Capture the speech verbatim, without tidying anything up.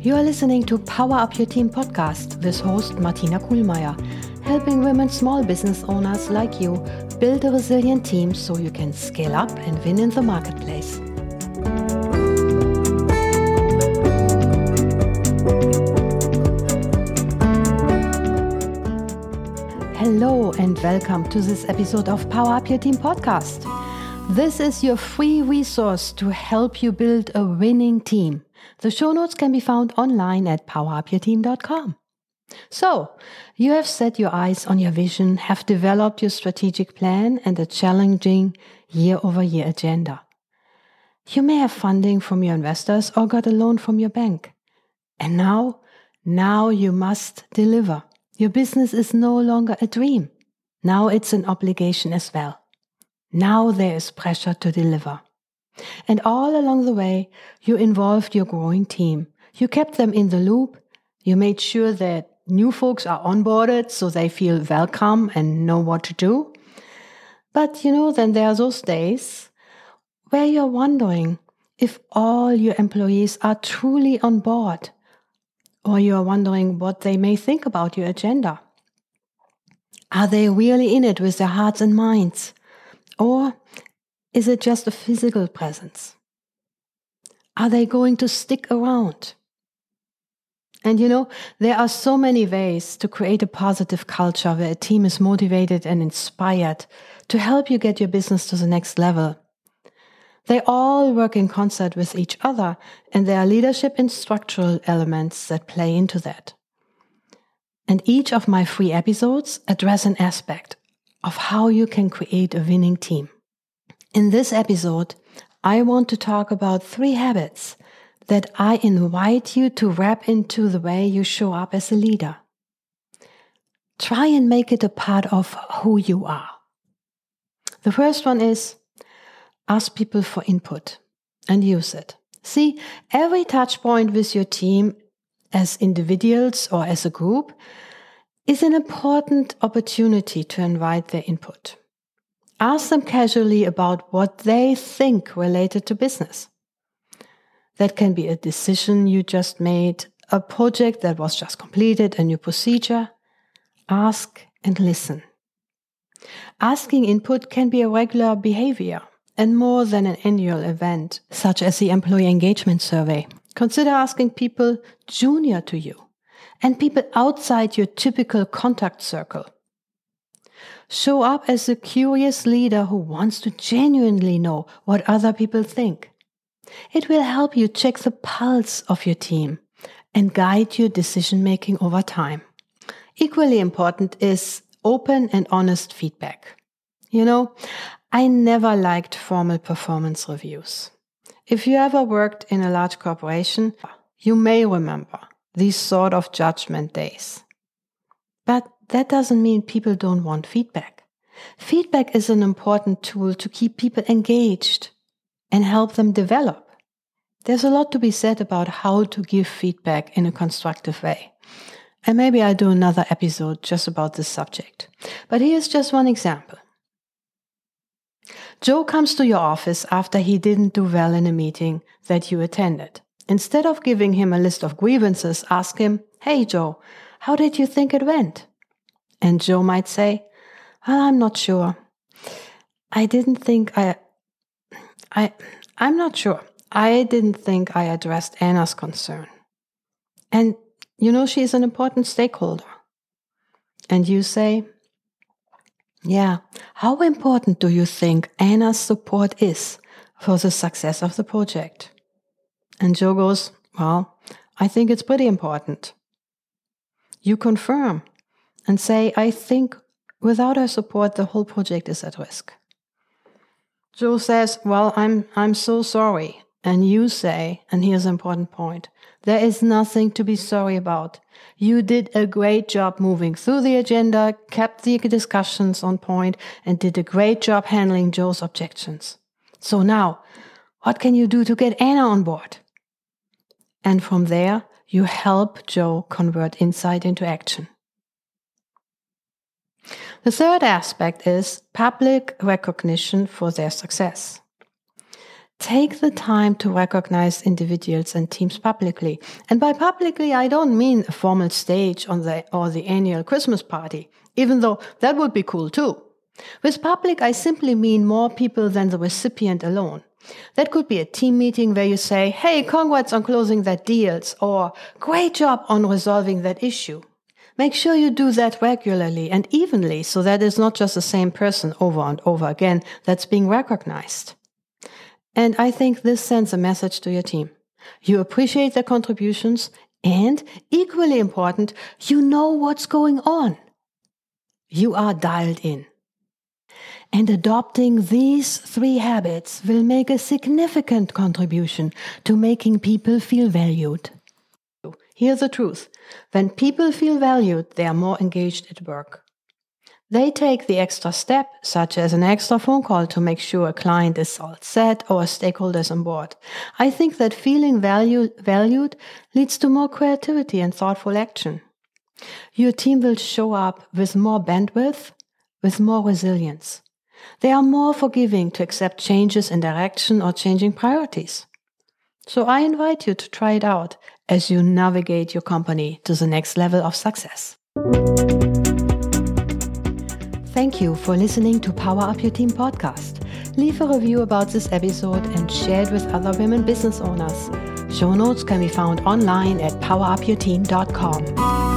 You are listening to Power Up Your Team Podcast with host Martina Kuhlmeier, helping women small business owners like you build a resilient team so you can scale up and win in the marketplace. Hello and welcome to this episode of Power Up Your Team Podcast. This is your free resource to help you build a winning team. The show notes can be found online at power up your team dot com. So, you have set your eyes on your vision, have developed your strategic plan and a challenging year-over-year agenda. You may have funding from your investors or got a loan from your bank. And now, now you must deliver. Your business is no longer a dream. Now it's an obligation as well. Now there is pressure to deliver. And all along the way, you involved your growing team. You kept them in the loop. You made sure that new folks are onboarded so they feel welcome and know what to do. But, you know, then there are those days where you're wondering if all your employees are truly on board, or you're wondering what they may think about your agenda. Are they really in it with their hearts and minds? Or is it just a physical presence? Are they going to stick around? And you know, there are so many ways to create a positive culture where a team is motivated and inspired to help you get your business to the next level. They all work in concert with each other, and there are leadership and structural elements that play into that. And each of my free episodes address an aspect of how you can create a winning team. In this episode, I want to talk about three habits that I invite you to wrap into the way you show up as a leader. Try and make it a part of who you are. The first one is ask people for input and use it. See, every touch point with your team as individuals or as a group is an important opportunity to invite their input. Ask them casually about what they think related to business. That can be a decision you just made, a project that was just completed, a new procedure. Ask and listen. Asking input can be a regular behavior and more than an annual event, such as the employee engagement survey. Consider asking people junior to you and people outside your typical contact circle. Show up as a curious leader who wants to genuinely know what other people think. It will help you check the pulse of your team and guide your decision-making over time. Equally important is open and honest feedback. You know, I never liked formal performance reviews. If you ever worked in a large corporation, you may remember these sort of judgment days. But that doesn't mean people don't want feedback. Feedback is an important tool to keep people engaged and help them develop. There's a lot to be said about how to give feedback in a constructive way. And maybe I'll do another episode just about this subject. But here's just one example. Joe comes to your office after he didn't do well in a meeting that you attended. Instead of giving him a list of grievances, ask him, "Hey Joe, how did you think it went?" And Joe might say, well, I'm not sure. I didn't think I, I, I'm not sure. I didn't think I addressed Anna's concern. And you know, she is an important stakeholder. And you say, yeah, how important do you think Anna's support is for the success of the project? And Joe goes, well, I think it's pretty important. You confirm and say, I think without her support, the whole project is at risk. Joe says, well, I'm I'm so sorry. And you say, and here's an important point, there is nothing to be sorry about. You did a great job moving through the agenda, kept the discussions on point, and did a great job handling Joe's objections. So now, what can you do to get Anna on board? And from there, you help Joe convert insight into action. The third aspect is public recognition for their success. Take the time to recognize individuals and teams publicly. And by publicly, I don't mean a formal stage on the, or the annual Christmas party, even though that would be cool too. With public, I simply mean more people than the recipient alone. That could be a team meeting where you say, hey, congrats on closing that deals, or great job on resolving that issue. Make sure you do that regularly and evenly so that it's not just the same person over and over again that's being recognized. And I think this sends a message to your team. You appreciate their contributions and, equally important, you know what's going on. You are dialed in. And adopting these three habits will make a significant contribution to making people feel valued. Here's the truth. When people feel valued, they are more engaged at work. They take the extra step, such as an extra phone call to make sure a client is all set or stakeholders on board. I think that feeling value, valued leads to more creativity and thoughtful action. Your team will show up with more bandwidth, with more resilience. They are more forgiving to accept changes in direction or changing priorities. So I invite you to try it out as you navigate your company to the next level of success. Thank you for listening to Power Up Your Team podcast. Leave a review about this episode and share it with other women business owners. Show notes can be found online at power up your team dot com.